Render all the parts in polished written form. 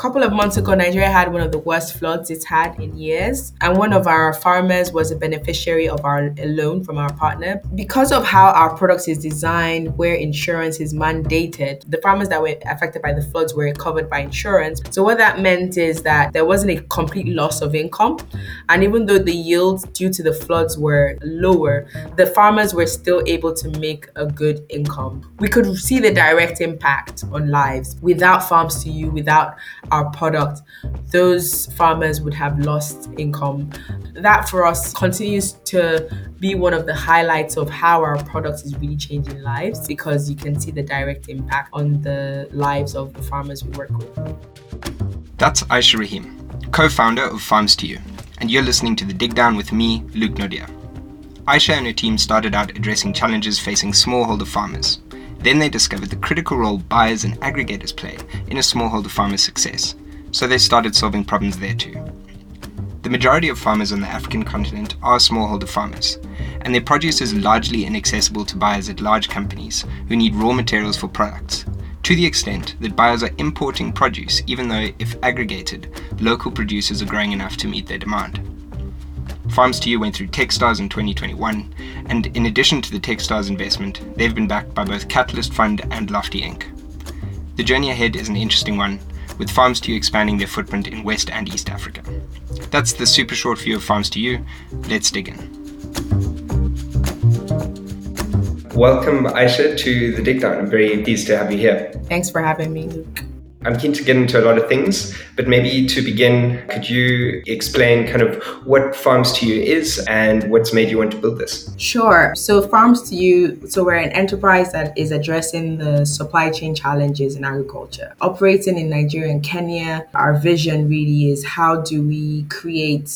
couple of months ago, Nigeria had one of the worst floods it's had in years, and one of our farmers was a beneficiary of a loan from our partner. Because of how our product is designed, where insurance is mandated, the farmers that were affected by the floods were covered by insurance. So what that meant is that there wasn't a complete loss of income, and even though the yields due to the floods were lower, the farmers were still able to make a good income. We could see the direct impact on lives. Without Farmz2U, without our product, those farmers would have lost income. That for us continues to be one of the highlights of how our product is really changing lives, because you can see the direct impact on the lives of the farmers we work with. That's Aisha Raheem, co-founder of Farmz2U, and you're listening to The Dig Down with me, Luke Nodia. Aisha and her team started out addressing challenges facing smallholder farmers. Then they discovered the critical role buyers and aggregators play in a smallholder farmer's success, so they started solving problems there too. The majority of farmers on the African continent are smallholder farmers, and their produce is largely inaccessible to buyers at large companies who need raw materials for products, to the extent that buyers are importing produce even though, if aggregated, local producers are growing enough to meet their demand. Farmz2U went through Techstars in 2021, and in addition to the Techstars investment, they've been backed by both Catalyst Fund and Lofty Inc. The journey ahead is an interesting one, with Farmz2U expanding their footprint in West and East Africa. That's the super short view of Farmz2U. Let's dig in. Welcome, Aisha, to The Dig Down. I'm very pleased to have you here. Thanks for having me, Luke. I'm keen to get into a lot of things, but maybe to begin, could you explain kind of what Farmz2U is and what's made you want to build this? Sure. So Farmz2U, we're an enterprise that is addressing the supply chain challenges in agriculture. Operating in Nigeria and Kenya, our vision really is how do we create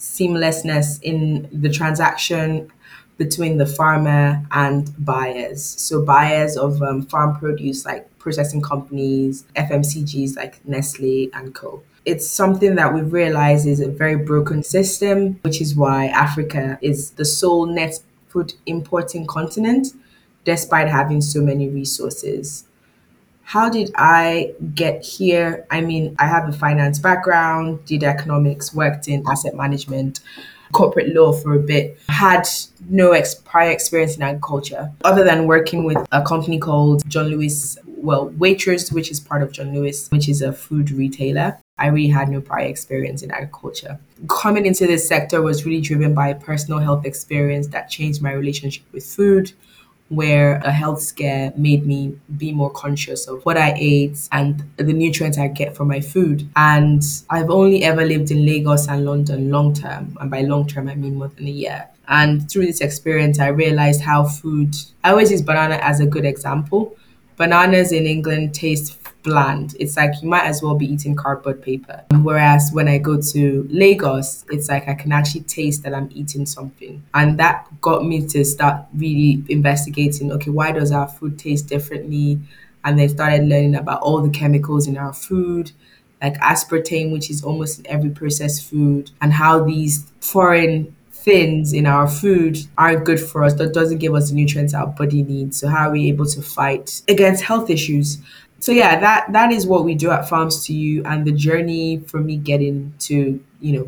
seamlessness in the transaction between the farmer and buyers. So buyers of farm produce like processing companies, FMCGs like Nestle and co. It's something that we've realized is a very broken system, which is why Africa is the sole net food importing continent, despite having so many resources. How did I get here? I mean, I have a finance background, did economics, worked in asset management, corporate law for a bit, had no prior experience in agriculture, other than working with a company called John Lewis, Waitrose, which is part of John Lewis, which is a food retailer. I really had no prior experience in agriculture. Coming into this sector was really driven by a personal health experience that changed my relationship with food, where a health scare made me be more conscious of what I ate and the nutrients I get from my food. And I've only ever lived in Lagos and London long term. And by long term, I mean more than a year. And through this experience, I realized how food, I always use banana as a good example. Bananas in England taste bland. It's like you might as well be eating cardboard paper. Whereas when I go to Lagos, it's like I can actually taste that I'm eating something. And that got me to start really investigating, okay, why does our food taste differently? And then started learning about all the chemicals in our food, like aspartame, which is almost in every processed food, and how these foreign things in our food aren't good for us, that doesn't give us the nutrients our body needs. So how are we able to fight against health issues? So yeah, that is what we do at Farmz2U, and the journey for me getting to,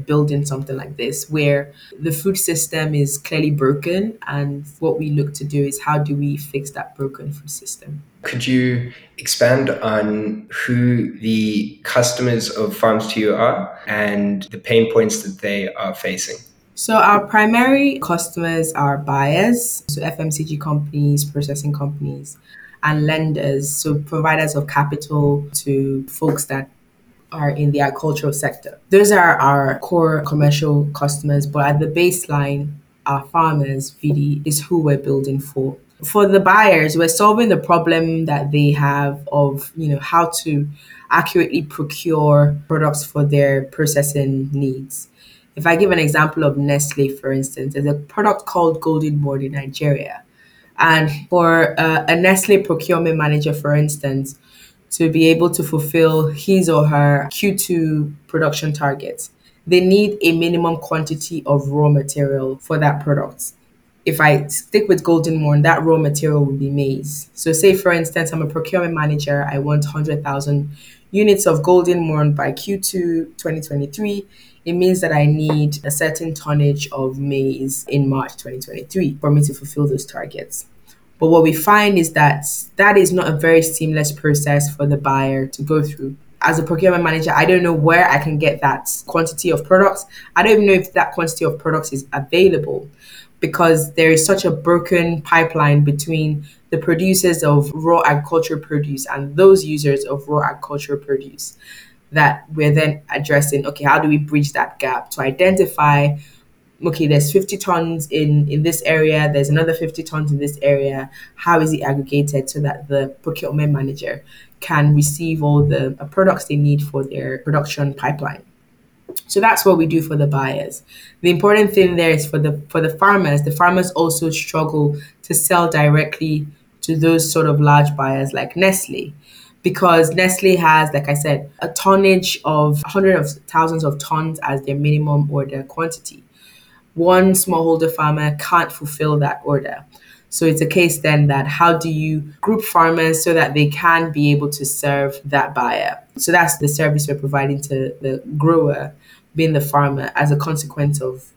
building something like this, where the food system is clearly broken, and what we look to do is how do we fix that broken food system. Could you expand on who the customers of Farmz2U are and the pain points that they are facing? So our primary customers are buyers, so FMCG companies, processing companies, and lenders, so providers of capital to folks that are in the agricultural sector. Those are our core commercial customers, but at the baseline, our farmers really is who we're building for. For the buyers, we're solving the problem that they have of, how to accurately procure products for their processing needs. If I give an example of Nestle, for instance, there's a product called Golden Morn in Nigeria. And for a Nestle procurement manager, for instance, to be able to fulfill his or her Q2 production targets, they need a minimum quantity of raw material for that product. if I stick with Golden Morn, that raw material would be maize. So say, for instance, I'm a procurement manager. I want 100,000 units of Golden Morn by Q2 2023. It means that I need a certain tonnage of maize in March 2023 for me to fulfill those targets. But what we find is that is not a very seamless process for the buyer to go through. As a procurement manager, I don't know where I can get that quantity of products. I don't even know if that quantity of products is available, because there is such a broken pipeline between the producers of raw agricultural produce and those users of raw agricultural produce that we're then addressing, okay, how do we bridge that gap to identify, okay, there's 50 tons in this area, there's another 50 tons in this area, how is it aggregated so that the procurement manager can receive all the products they need for their production pipeline. So that's what we do for the buyers. The important thing there is for the farmers. The farmers also struggle to sell directly to those sort of large buyers like Nestle, because Nestle has, like I said, a tonnage of hundreds of thousands of tons as their minimum order quantity. One smallholder farmer can't fulfill that order. So it's a case then that how do you group farmers so that they can be able to serve that buyer? So that's the service we're providing to the grower, being the farmer, as a consequence of,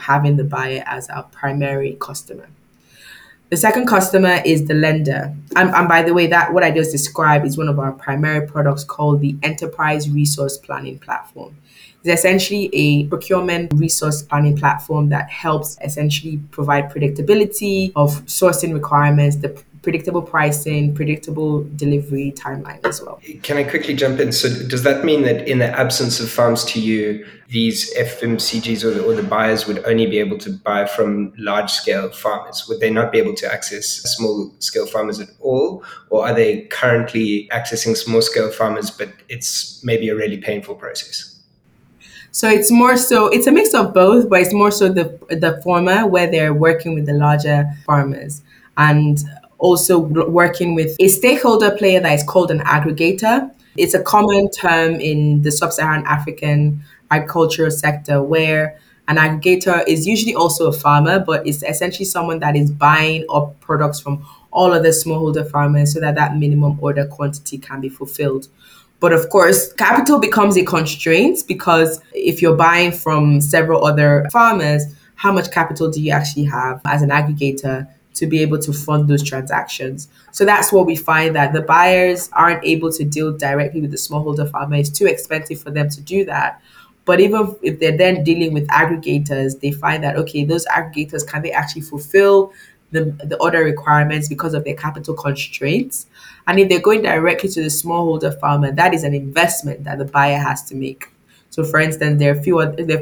having the buyer as our primary customer. The second customer is the lender. And by the way, that what I just described is one of our primary products called the Enterprise Resource Planning Platform. It's essentially a procurement resource planning platform that helps essentially provide predictability of sourcing requirements, the predictable pricing, predictable delivery timeline as well. Can I quickly jump in? So does that mean that in the absence of Farmz2U, these FMCGs or the buyers would only be able to buy from large-scale farmers? Would they not be able to access small-scale farmers at all? Or are they currently accessing small-scale farmers, but it's maybe a really painful process? So it's more so, it's a mix of both, but it's more so the former, where they're working with the larger farmers and also working with a stakeholder player that is called an aggregator. It's a common term in the sub-Saharan African agricultural sector, where an aggregator is usually also a farmer, but it's essentially someone that is buying up products from all other smallholder farmers so that minimum order quantity can be fulfilled. But of course, capital becomes a constraint, because if you're buying from several other farmers, how much capital do you actually have as an aggregator to be able to fund those transactions? So that's what we find, that the buyers aren't able to deal directly with the smallholder farmer. It's too expensive for them to do that. But even if they're then dealing with aggregators, they find that, okay, those aggregators, can they actually fulfill the order requirements because of their capital constraints? And if they're going directly to the smallholder farmer, that is an investment that the buyer has to make. So for instance, there are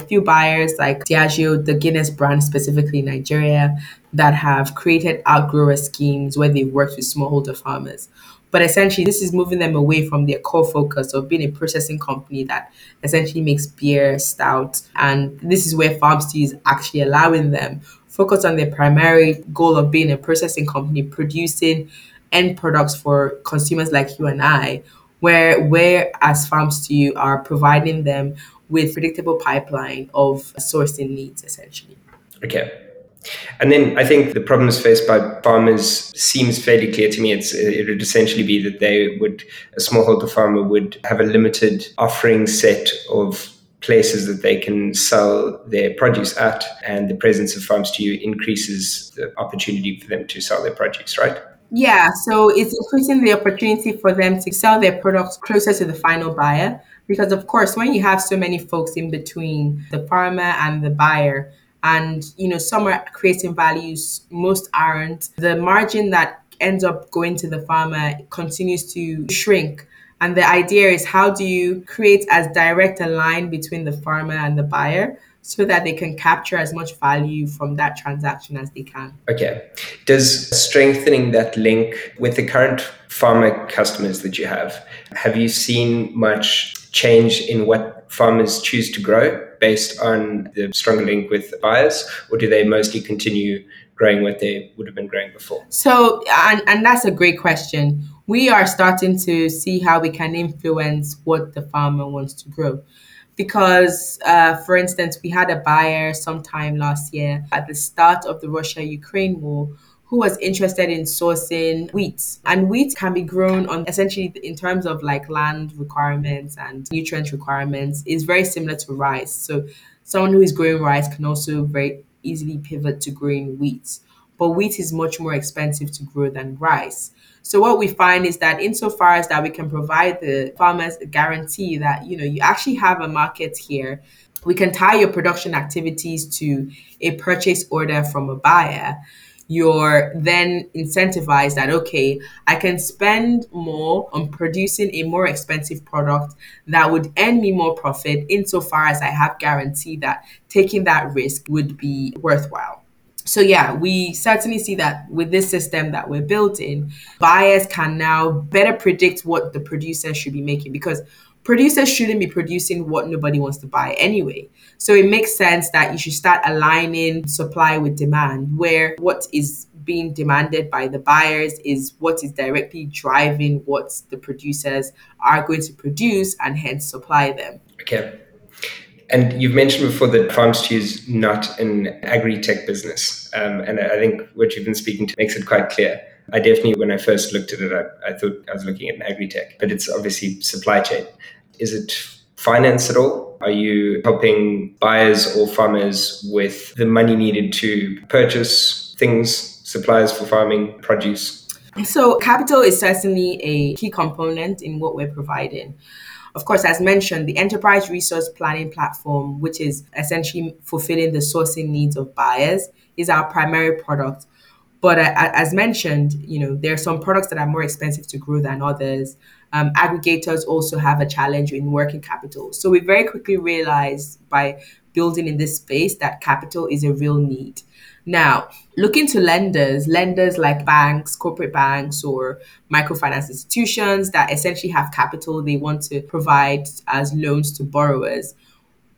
few buyers like Diageo, the Guinness brand specifically in Nigeria, that have created outgrower schemes where they've worked with smallholder farmers. But essentially, this is moving them away from their core focus of being a processing company that essentially makes beer, stout. And this is where Farmz2U is actually allowing them focus on their primary goal of being a processing company, producing end products for consumers like you and I, where as Farmz2U are providing them with predictable pipeline of sourcing needs, essentially. Okay. And then I think the problems faced by farmers seems fairly clear to me. It would essentially be that a smallholder farmer would have a limited offering set of places that they can sell their produce at, and the presence of Farmz2U increases the opportunity for them to sell their produce, right? Yeah, so it's increasing the opportunity for them to sell their products closer to the final buyer, because of course, when you have so many folks in between the farmer and the buyer, and some are creating values, most aren't, the margin that ends up going to the farmer continues to shrink. And the idea is, how do you create as direct a line between the farmer and the buyer so that they can capture as much value from that transaction as they can? Okay. Does strengthening that link with the current farmer customers that you have you seen much change in what farmers choose to grow based on the stronger link with buyers, or do they mostly continue growing what they would have been growing before? So, and that's a great question. We are starting to see how we can influence what the farmer wants to grow. because, for instance, we had a buyer sometime last year at the start of the Russia-Ukraine war who was interested in sourcing wheat. And wheat can be grown on essentially in terms of like land requirements and nutrient requirements is very similar to rice. So someone who is growing rice can also very easily pivot to growing wheat. But wheat is much more expensive to grow than rice. So what we find is that insofar as that we can provide the farmers a guarantee that, you know, you actually have a market here, we can tie your production activities to a purchase order from a buyer. You're then incentivized that, okay, I can spend more on producing a more expensive product that would earn me more profit insofar as I have guaranteed that taking that risk would be worthwhile. So yeah, we certainly see that with this system that we're building, buyers can now better predict what the producer should be making, because producers shouldn't be producing what nobody wants to buy anyway. So it makes sense that you should start aligning supply with demand, where what is being demanded by the buyers is what is directly driving what the producers are going to produce and hence supply them. Okay. And you've mentioned before that Farmz2U is not an agri-tech business. And I think what you've been speaking to makes it quite clear. I definitely, when I first looked at it, I thought I was looking at an agri-tech, but it's obviously supply chain. Is it finance at all? Are you helping buyers or farmers with the money needed to purchase things, supplies for farming, produce? So capital is certainly a key component in what we're providing. Of course, as mentioned, the enterprise resource planning platform, which is essentially fulfilling the sourcing needs of buyers, is our primary product. But as mentioned, you know, there are some products that are more expensive to grow than others. Aggregators also have a challenge in working capital. So we very quickly realized by building in this space that capital is a real need. Now, looking to lenders like banks, corporate banks, or microfinance institutions that essentially have capital they want to provide as loans to borrowers.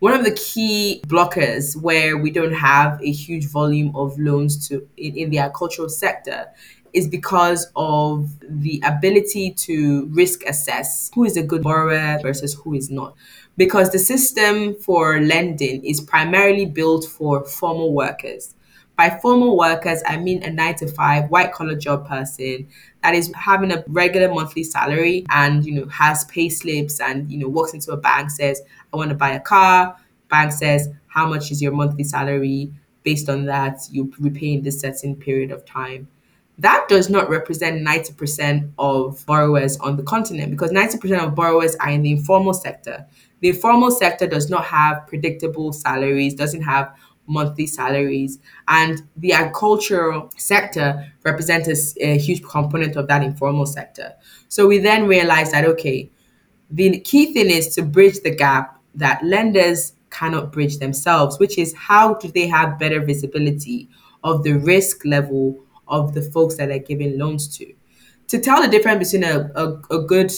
One of the key blockers where we don't have a huge volume of loans to in the agricultural sector is because of the ability to risk assess who is a good borrower versus who is not. Because the system for lending is primarily built for formal workers. By formal workers, I mean a 9-to-5 white-collar job person that is having a regular monthly salary and, you know, has pay slips and, you know, walks into a bank, says, I want to buy a car. Bank says, how much is your monthly salary? Based on that, you repay in this certain period of time. That does not represent 90% of borrowers on the continent, because 90% of borrowers are in the informal sector. The informal sector does not have predictable salaries, doesn't have monthly salaries, and the agricultural sector represents a huge component of that informal sector. So we then realized that, okay, the key thing is to bridge the gap that lenders cannot bridge themselves, which is how do they have better visibility of the risk level of the folks that they're giving loans to. To tell the difference between a good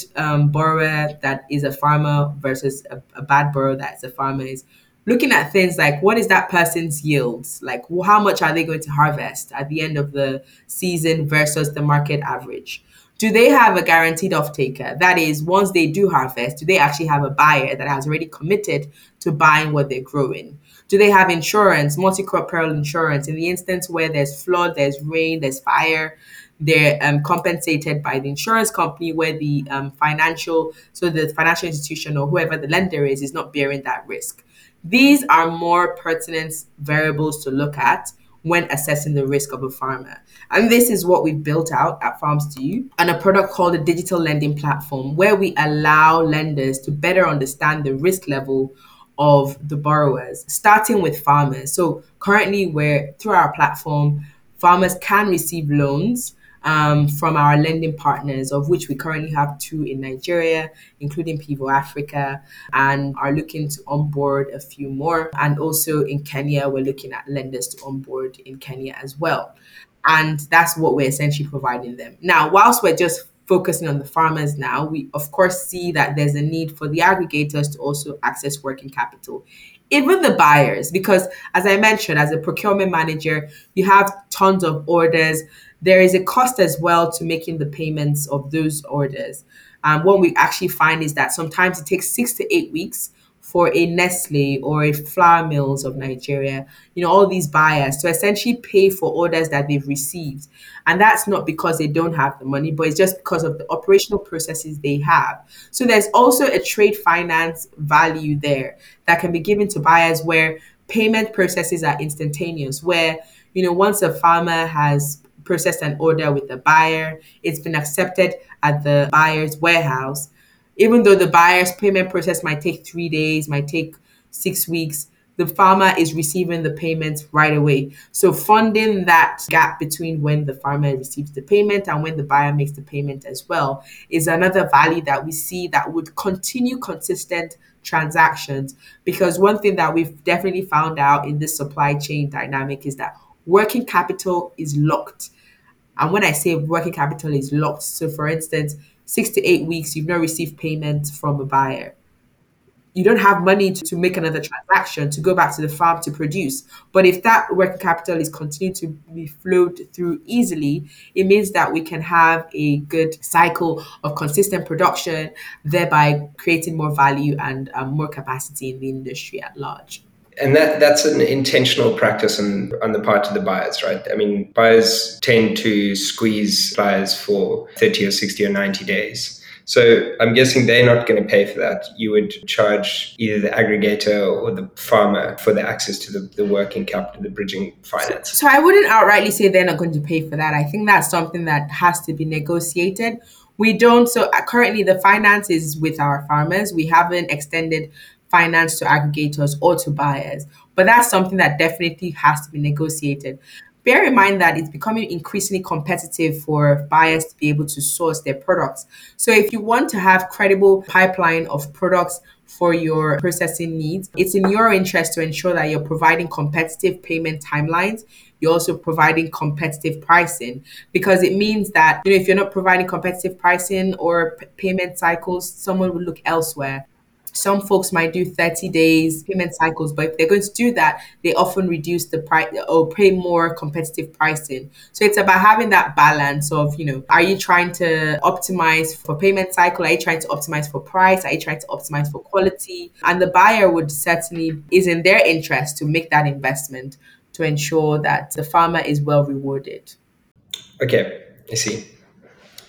borrower that is a farmer versus a bad borrower that is a farmer is looking at things like, what is that person's yields? Like, how much are they going to harvest at the end of the season versus the market average? Do they have a guaranteed off-taker? That is, once they do harvest, do they actually have a buyer that has already committed to buying what they're growing? Do they have insurance, multi-crop peril insurance? In the instance where there's flood, there's rain, there's fire, they're compensated by the insurance company where the financial institution or whoever the lender is not bearing that risk. These are more pertinent variables to look at when assessing the risk of a farmer. And this is what we've built out at Farmz2U and a product called a digital lending platform where we allow lenders to better understand the risk level of the borrowers, starting with farmers. So currently through our platform, farmers can receive loans from our lending partners, of which we currently have 2 in Nigeria, including Pivo Africa, and are looking to onboard a few more. And also in Kenya, we're looking at lenders to onboard in Kenya as well. And that's what we're essentially providing them. Now, whilst we're just focusing on the farmers now, we of course see that there's a need for the aggregators to also access working capital. Even the buyers, because as I mentioned, as a procurement manager, you have tons of orders. There is a cost as well to making the payments of those orders. What we actually find is that sometimes it takes 6 to 8 weeks for a Nestle or a Flour Mills of Nigeria, all these buyers to essentially pay for orders that they've received. And that's not because they don't have the money, but it's just because of the operational processes they have. So there's also a trade finance value there that can be given to buyers where payment processes are instantaneous, where, once a farmer has processed an order with the buyer, it's been accepted at the buyer's warehouse. Even though the buyer's payment process might take 3 days, might take 6 weeks, the farmer is receiving the payments right away. So funding that gap between when the farmer receives the payment and when the buyer makes the payment as well is another value that we see that would continue consistent transactions. Because one thing that we've definitely found out in this supply chain dynamic is that working capital is locked. And when I say working capital is locked, so for instance, 6 to 8 weeks, you've not received payment from a buyer. You don't have money to make another transaction, to go back to the farm to produce. But if that working capital is continued to be flowed through easily, it means that we can have a good cycle of consistent production, thereby creating more value and more capacity in the industry at large. And that's an intentional practice on the part of the buyers, right? I mean, buyers tend to squeeze suppliers for 30 or 60 or 90 days. So I'm guessing they're not going to pay for that. You would charge either the aggregator or the farmer for the access to the working capital, the bridging finance. So I wouldn't outrightly say they're not going to pay for that. I think that's something that has to be negotiated. We don't. So currently the finance is with our farmers. We haven't extended finance to aggregators or to buyers. But that's something that definitely has to be negotiated. Bear in mind that it's becoming increasingly competitive for buyers to be able to source their products. So if you want to have credible pipeline of products for your processing needs, it's in your interest to ensure that you're providing competitive payment timelines. You're also providing competitive pricing, because it means that if you're not providing competitive pricing or payment cycles, someone will look elsewhere. Some folks might do 30 days payment cycles, but if they're going to do that, they often reduce the price or pay more competitive pricing. So it's about having that balance of, are you trying to optimize for payment cycle? Are you trying to optimize for price? Are you trying to optimize for quality? And the buyer would certainly is in their interest to make that investment to ensure that the farmer is well rewarded. Okay, I see.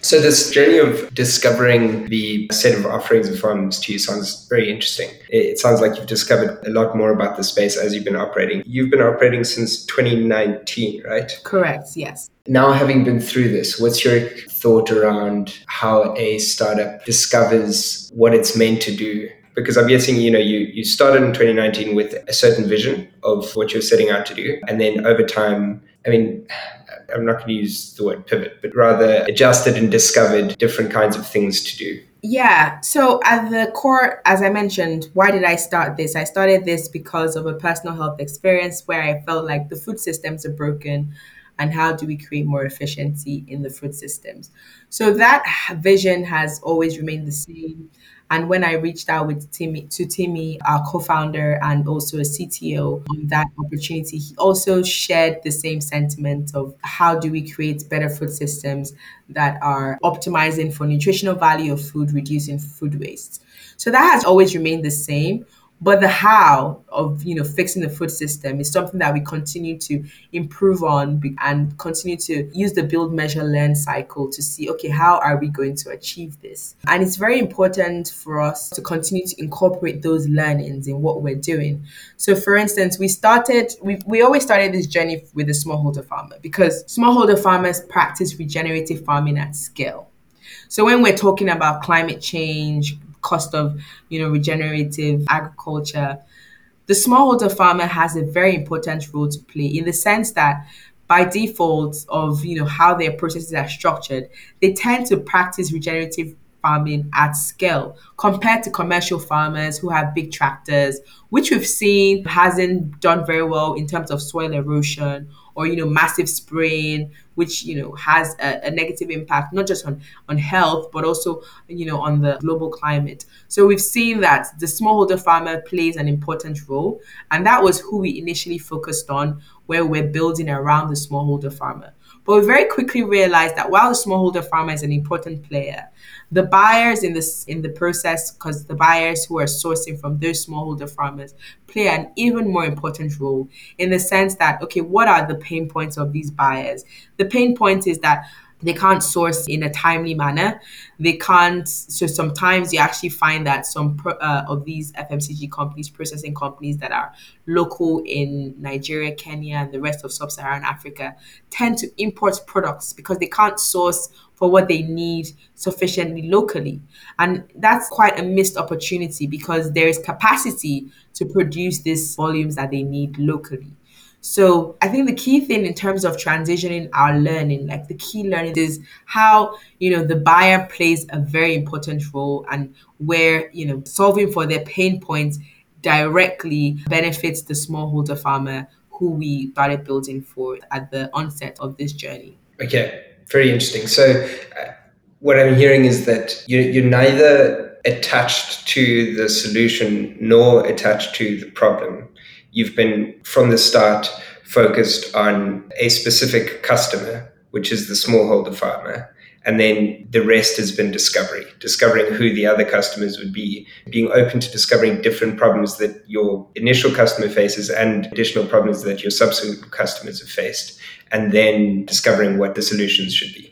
So this journey of discovering the set of offerings of Farmz2U sounds very interesting. It sounds like you've discovered a lot more about the space as you've been operating. You've been operating since 2019, right? Correct, yes. Now, having been through this, what's your thought around how a startup discovers what it's meant to do? Because I'm guessing, you started in 2019 with a certain vision of what you're setting out to do. And then over time, I'm not going to use the word pivot, but rather adjusted and discovered different kinds of things to do. Yeah. So at the core, as I mentioned, why did I start this? I started this because of a personal health experience where I felt like the food systems are broken, and how do we create more efficiency in the food systems? So that vision has always remained the same. And when I reached out to Timmy, our co-founder and also a CTO on that opportunity, he also shared the same sentiment of how do we create better food systems that are optimizing for nutritional value of food, reducing food waste. So that has always remained the same. But the how of fixing the food system is something that we continue to improve on and continue to use the build, measure, learn cycle to see, okay, how are we going to achieve this? And it's very important for us to continue to incorporate those learnings in what we're doing. So for instance, we always started this journey with a smallholder farmer because smallholder farmers practice regenerative farming at scale. So when we're talking about climate change, cost of regenerative agriculture, the smallholder farmer has a very important role to play in the sense that by default of how their processes are structured, they tend to practice regenerative farming at scale compared to commercial farmers who have big tractors, which we've seen hasn't done very well in terms of soil erosion or massive spraying, which has a negative impact not just on health but also on the global climate. So we've seen that the smallholder farmer plays an important role, and that was who we initially focused on, where we're building around the smallholder farmer. But we very quickly realized that while the smallholder farmer is an important player, the buyers in the process, because the buyers who are sourcing from those smallholder farmers play an even more important role, in the sense that, okay, what are the pain points of these buyers? The pain point is that they can't source in a timely manner. They can't. So sometimes you actually find that some of these FMCG companies, processing companies that are local in Nigeria, Kenya, and the rest of sub-Saharan Africa, tend to import products because they can't source for what they need sufficiently locally. And that's quite a missed opportunity because there is capacity to produce these volumes that they need locally. So I think the key thing in terms of transitioning our learning, like the key learning, is how, the buyer plays a very important role, and where, solving for their pain points directly benefits the smallholder farmer who we started building for at the onset of this journey. Okay, very interesting. So what I'm hearing is that you're neither attached to the solution nor attached to the problem. You've been, from the start, focused on a specific customer, which is the smallholder farmer. And then the rest has been discovering who the other customers would be, being open to discovering different problems that your initial customer faces and additional problems that your subsequent customers have faced, and then discovering what the solutions should be.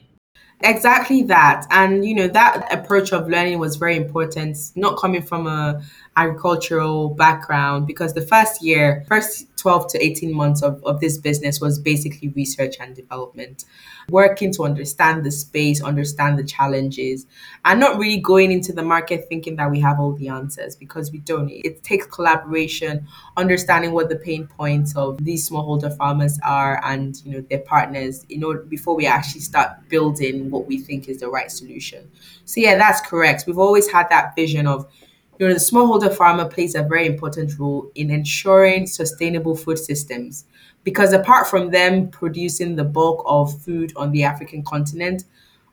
Exactly that. And, that approach of learning was very important, not coming from a agricultural background, because the first 12 to 18 months of this business was basically research and development, working to understand the space, understand the challenges, and not really going into the market thinking that we have all the answers, because we don't. It takes collaboration, understanding what the pain points of these smallholder farmers are and their partners, before we actually start building what we think is the right solution. So yeah, that's correct. We've always had that vision of the smallholder farmer plays a very important role in ensuring sustainable food systems, because apart from them producing the bulk of food on the African continent,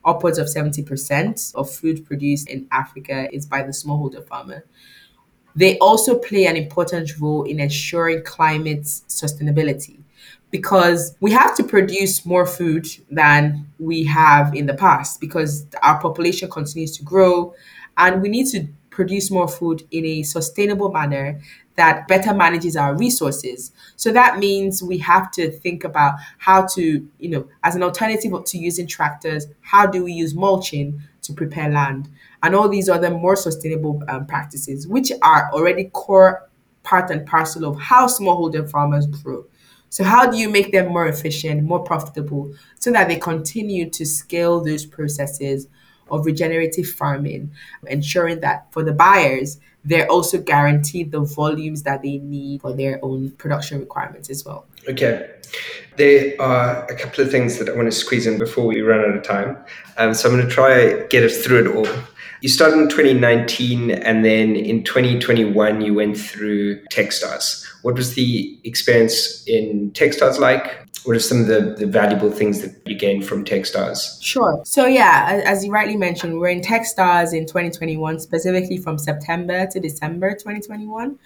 upwards of 70% of food produced in Africa is by the smallholder farmer. They also play an important role in ensuring climate sustainability, because we have to produce more food than we have in the past because our population continues to grow, and we need to produce more food in a sustainable manner that better manages our resources. So that means we have to think about how to, as an alternative to using tractors, how do we use mulching to prepare land and all these other more sustainable practices, which are already core part and parcel of how smallholder farmers grow. So how do you make them more efficient, more profitable, so that they continue to scale those processes of regenerative farming, ensuring that for the buyers, they're also guaranteed the volumes that they need for their own production requirements as well. Okay. There are a couple of things that I want to squeeze in before we run out of time. So I'm going to try get us through it all. You started in 2019, and then in 2021, you went through Techstars. What was the experience in Techstars like? What are some of the valuable things that you gained from Techstars? Sure. So yeah, as you rightly mentioned, we're in Techstars in 2021, specifically from September to December 2021.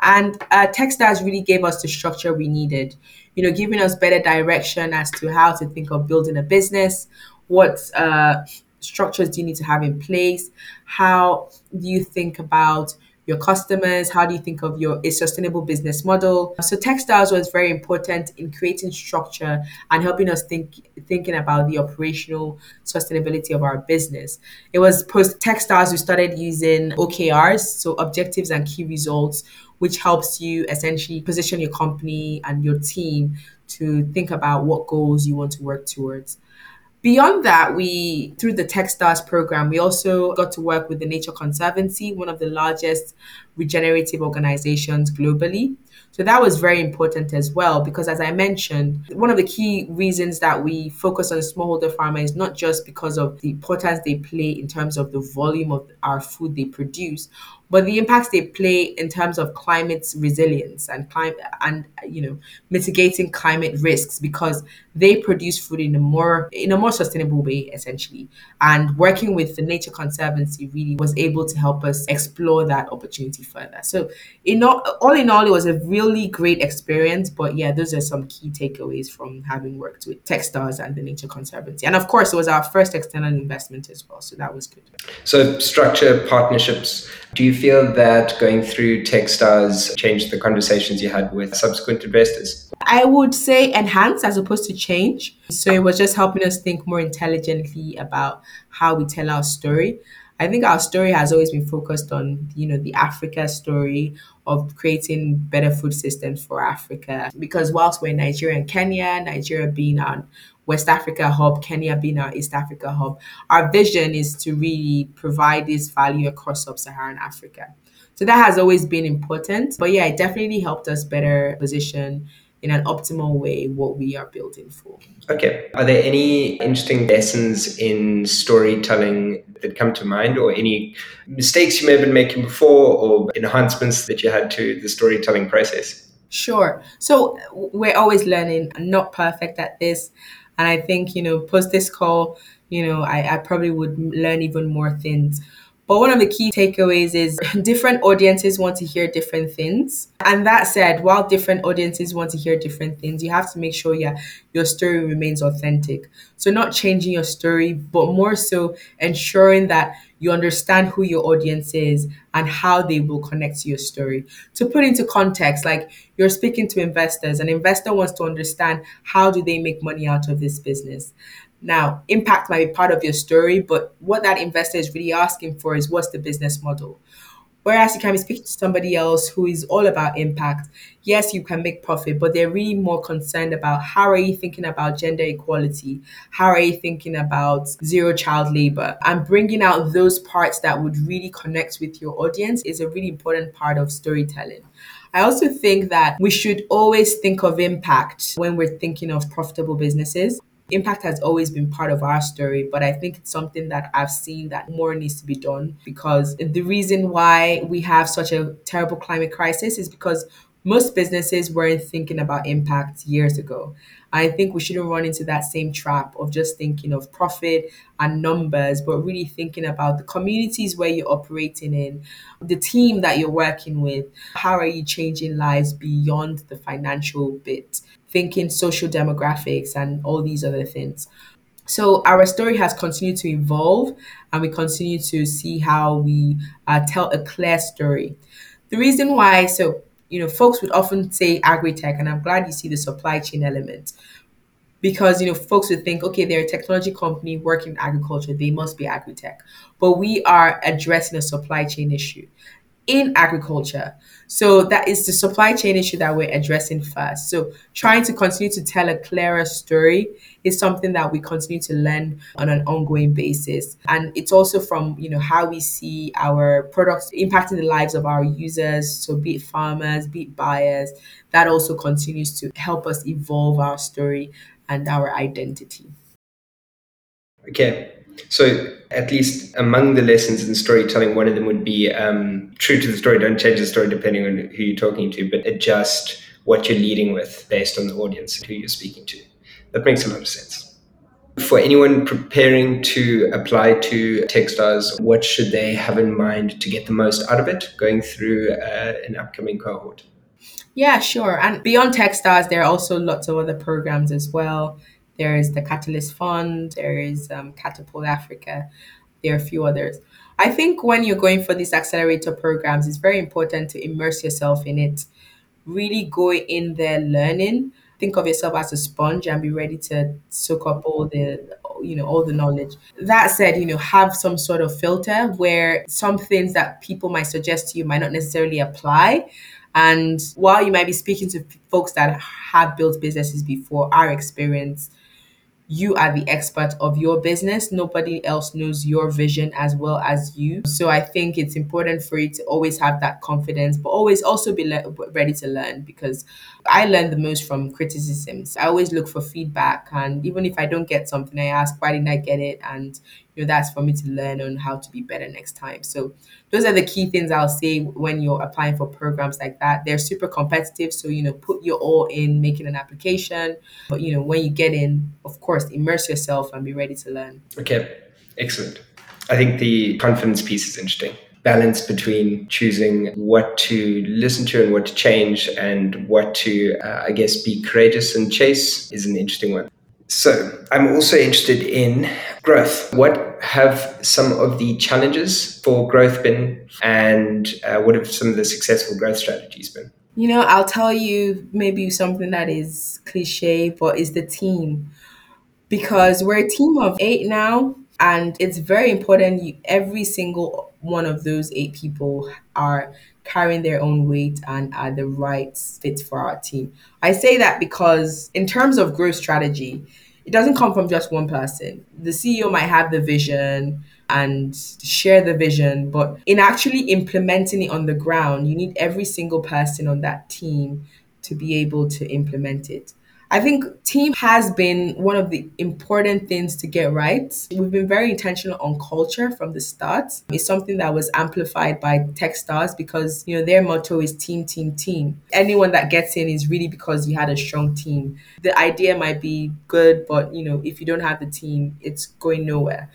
And Techstars really gave us the structure we needed, giving us better direction as to how to think of building a business, what structures do you need to have in place, how do you think about your customers, how do you think of a sustainable business model. So Techstars was very important in creating structure and helping us thinking about the operational sustainability of our business. It was post Techstars we started using OKRs, so objectives and key results, which helps you essentially position your company and your team to think about what goals you want to work towards. Beyond that, through the Techstars program, we also got to work with the Nature Conservancy, one of the largest regenerative organizations globally. So that was very important as well, because as I mentioned, one of the key reasons that we focus on smallholder farmers is not just because of the importance they play in terms of the volume of our food they produce, but the impacts they play in terms of climate resilience and mitigating climate risks, because they produce food in a more sustainable way, essentially. And working with the Nature Conservancy really was able to help us explore that opportunity further. So all in all, it was a really great experience. But yeah, those are some key takeaways from having worked with Techstars and the Nature Conservancy. And of course, it was our first external investment as well. So that was good. So structure, partnerships. Do you feel that going through Techstars changed the conversations you had with subsequent investors? I would say enhance as opposed to change. So it was just helping us think more intelligently about how we tell our story. I think our story has always been focused on, the Africa story of creating better food systems for Africa. Because whilst we're in Nigeria and Kenya, Nigeria being our West Africa hub, Kenya being our East Africa hub, our vision is to really provide this value across sub-Saharan Africa. So that has always been important. But yeah, it definitely helped us better position in an optimal way what we are building for. Okay. Are there any interesting lessons in storytelling that come to mind, or any mistakes you may have been making before, or enhancements that you had to the storytelling process? Sure. So we're always learning. I'm not perfect at this. And I think, post this call, I probably would learn even more things. But one of the key takeaways is different audiences want to hear different things. And that said, while different audiences want to hear different things, you have to make sure your story remains authentic. So not changing your story, but more so ensuring that you understand who your audience is and how they will connect to your story. To put into context, like you're speaking to investors, an investor wants to understand how do they make money out of this business. Now, impact might be part of your story, but what that investor is really asking for is what's the business model? Whereas you can be speaking to somebody else who is all about impact. Yes, you can make profit, but they're really more concerned about how are you thinking about gender equality? How are you thinking about zero child labor? And bringing out those parts that would really connect with your audience is a really important part of storytelling. I also think that we should always think of impact when we're thinking of profitable businesses. Impact has always been part of our story, but I think it's something that I've seen that more needs to be done, because the reason why we have such a terrible climate crisis is because most businesses weren't thinking about impact years ago. I think we shouldn't run into that same trap of just thinking of profit and numbers, but really thinking about the communities where you're operating in, the team that you're working with, how are you changing lives beyond the financial bit? Thinking social demographics and all these other things. So our story has continued to evolve, and we continue to see how we tell a clear story. The reason why, folks would often say agri-tech, and I'm glad you see the supply chain element, because, folks would think, okay, they're a technology company working in agriculture, they must be agri-tech. But we are addressing a supply chain issue in agriculture. So that is the supply chain issue that we're addressing first. So trying to continue to tell a clearer story is something that we continue to learn on an ongoing basis. And it's also from, how we see our products impacting the lives of our users. So be it farmers, be it buyers, that also continues to help us evolve our story and our identity. Okay. So at least among the lessons in storytelling, one of them would be true to the story, don't change the story depending on who you're talking to, but adjust what you're leading with based on the audience and who you're speaking to. That makes a lot of sense. For anyone preparing to apply to Techstars, what should they have in mind to get the most out of it going through an upcoming cohort? Yeah, sure. And beyond Techstars, there are also lots of other programs as well. There is the Catalyst Fund, there is Catapult Africa, there are a few others. I think when you're going for these accelerator programs, it's very important to immerse yourself in it. Really go in there learning. Think of yourself as a sponge and be ready to soak up all the, all the knowledge. That said, have some sort of filter where some things that people might suggest to you might not necessarily apply. And while you might be speaking to folks that have built businesses before, our experience, you are the expert of your business. Nobody else knows your vision as well as you. So I think it's important for you to always have that confidence, but always also be ready to learn, because I learn the most from criticisms. I always look for feedback. And even if I don't get something, I ask, why didn't I get it? And that's for me to learn on how to be better next time. So those are the key things I'll say when you're applying for programs like that. They're super competitive. So, put your all in making an application. But, when you get in, of course, immerse yourself and be ready to learn. Okay, excellent. I think the confidence piece is interesting. balance between choosing what to listen to and what to change and what to, I guess, be courageous and chase is an interesting one. So I'm also interested in growth. What have some of the challenges for growth been, and what have some of the successful growth strategies been? You know, I'll tell you maybe something that is cliche, but it's the team. Because we're a team of 8 now, and it's very important every single one of those 8 people are carrying their own weight and are the right fit for our team. I say that because in terms of growth strategy, it doesn't come from just one person. The CEO might have the vision and share the vision, but in actually implementing it on the ground, you need every single person on that team to be able to implement it. I think team has been one of the important things to get right. We've been very intentional on culture from the start. It's something that was amplified by Techstars because, you know, their motto is team, team, team. Anyone that gets in is really because you had a strong team. The idea might be good, but, you know, if you don't have the team, it's going nowhere.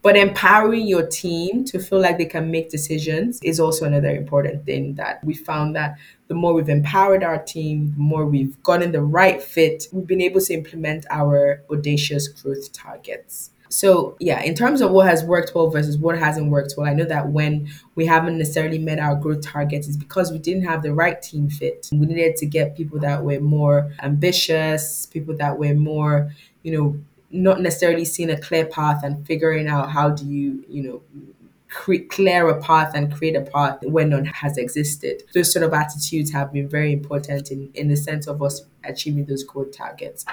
But empowering your team to feel like they can make decisions is also another important thing that we found, that the more we've empowered our team, the more we've gotten the right fit, we've been able to implement our audacious growth targets. So yeah, in terms of what has worked well versus what hasn't worked well, I know that when we haven't necessarily met our growth targets, it's because we didn't have the right team fit. We needed to get people that were more ambitious, people that were more, you know, not necessarily seeing a clear path and figuring out how do you, clear a path and create a path when none has existed. Those sort of attitudes have been very important in the sense of us achieving those growth targets.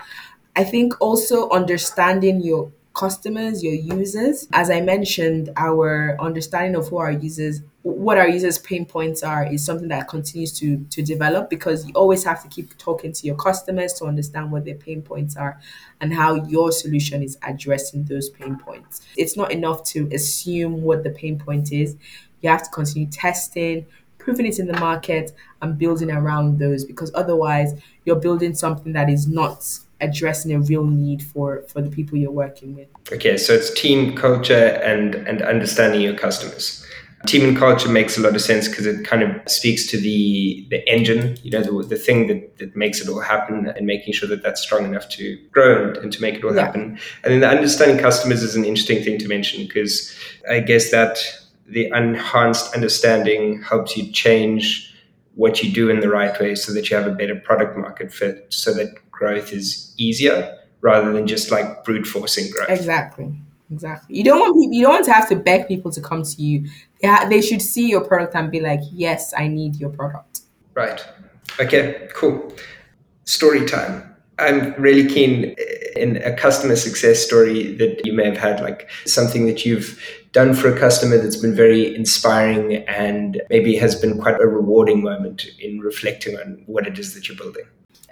I think also understanding your customers, your users. As I mentioned, our understanding of who our users, what our users' pain points are, is something that continues to develop, because you always have to keep talking to your customers to understand what their pain points are and how your solution is addressing those pain points. It's not enough to assume what the pain point is. You have to continue testing, proving it in the market, and building around those, because otherwise you're building something that is not addressing a real need for the people you're working with. Okay, so it's team, culture, and understanding your customers. Team and culture makes a lot of sense because it kind of speaks to the engine, you know, the thing that makes it all happen, and making sure that that's strong enough to grow and to make it all happen. And then the understanding customers is an interesting thing to mention, because I guess that the enhanced understanding helps you change what you do in the right way so that you have a better product market fit, so that growth is easier rather than just like brute forcing growth. Exactly. You don't want to have to beg people to come to you. They should see your product and be like, yes, I need your product. Right. Okay, cool. Story time. I'm really keen in a customer success story that you may have had, like something that you've done for a customer that's been very inspiring and maybe has been quite a rewarding moment in reflecting on what it is that you're building.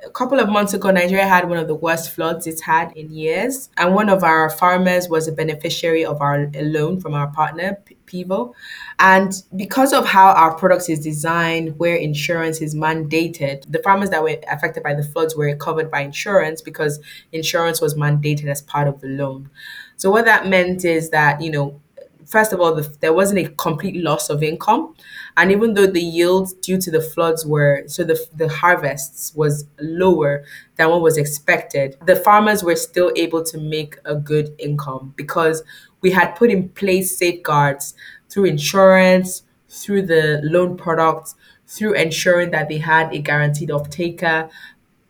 A couple of months ago, Nigeria had one of the worst floods it's had in years. And one of our farmers was a beneficiary of a loan from our partner, Pivo. And because of how our product is designed, where insurance is mandated, the farmers that were affected by the floods were covered by insurance because insurance was mandated as part of the loan. So what that meant is that, you know, first of all, there wasn't a complete loss of income. And even though the yields due to the floods the harvests was lower than what was expected, the farmers were still able to make a good income because we had put in place safeguards through insurance, through the loan products, through ensuring that they had a guaranteed off-taker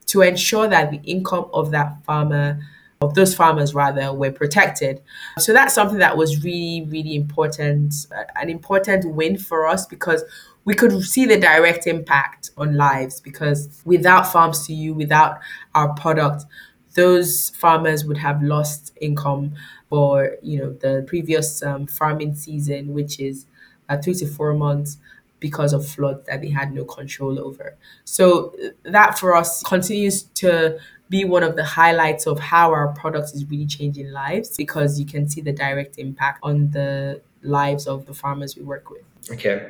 to ensure that the income of that farmer of those farmers rather were protected. So that's something that was really, really important, an important win for us, because we could see the direct impact on lives, because without Farmz2U, without our product, those farmers would have lost income for, you know, the previous farming season, which is 3 to 4 months, because of floods that they had no control over. So that for us continues to be one of the highlights of how our product is really changing lives, because you can see the direct impact on the lives of the farmers we work with. Okay.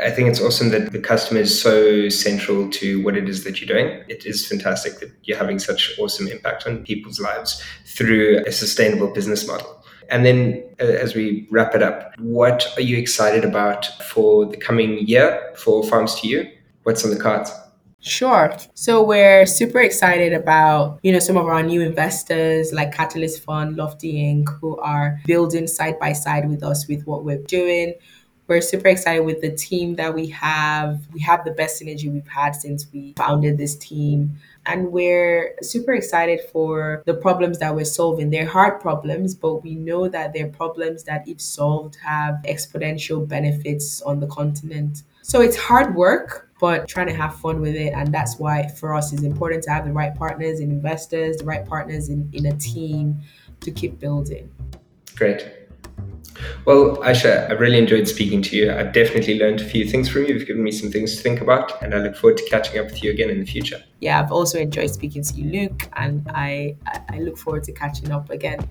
I think it's awesome that the customer is so central to what it is that you're doing. It is fantastic that you're having such awesome impact on people's lives through a sustainable business model. And then as we wrap it up, what are you excited about for the coming year for Farmz2U? What's on the cards? Sure. So we're super excited about, some of our new investors like Catalyst Fund, Lofty Inc, who are building side by side with us with what we're doing. We're super excited with the team that we have. We have the best synergy we've had since we founded this team. And we're super excited for the problems that we're solving. They're hard problems, but we know that they're problems that, if solved, have exponential benefits on the continent. So it's hard work, but trying to have fun with it. And that's why for us it's important to have the right partners and investors, the right partners in a team to keep building. Great. Well, Aisha, I really enjoyed speaking to you. I've definitely learned a few things from you. You've given me some things to think about, and I look forward to catching up with you again in the future. Yeah, I've also enjoyed speaking to you, Luke, and I look forward to catching up again.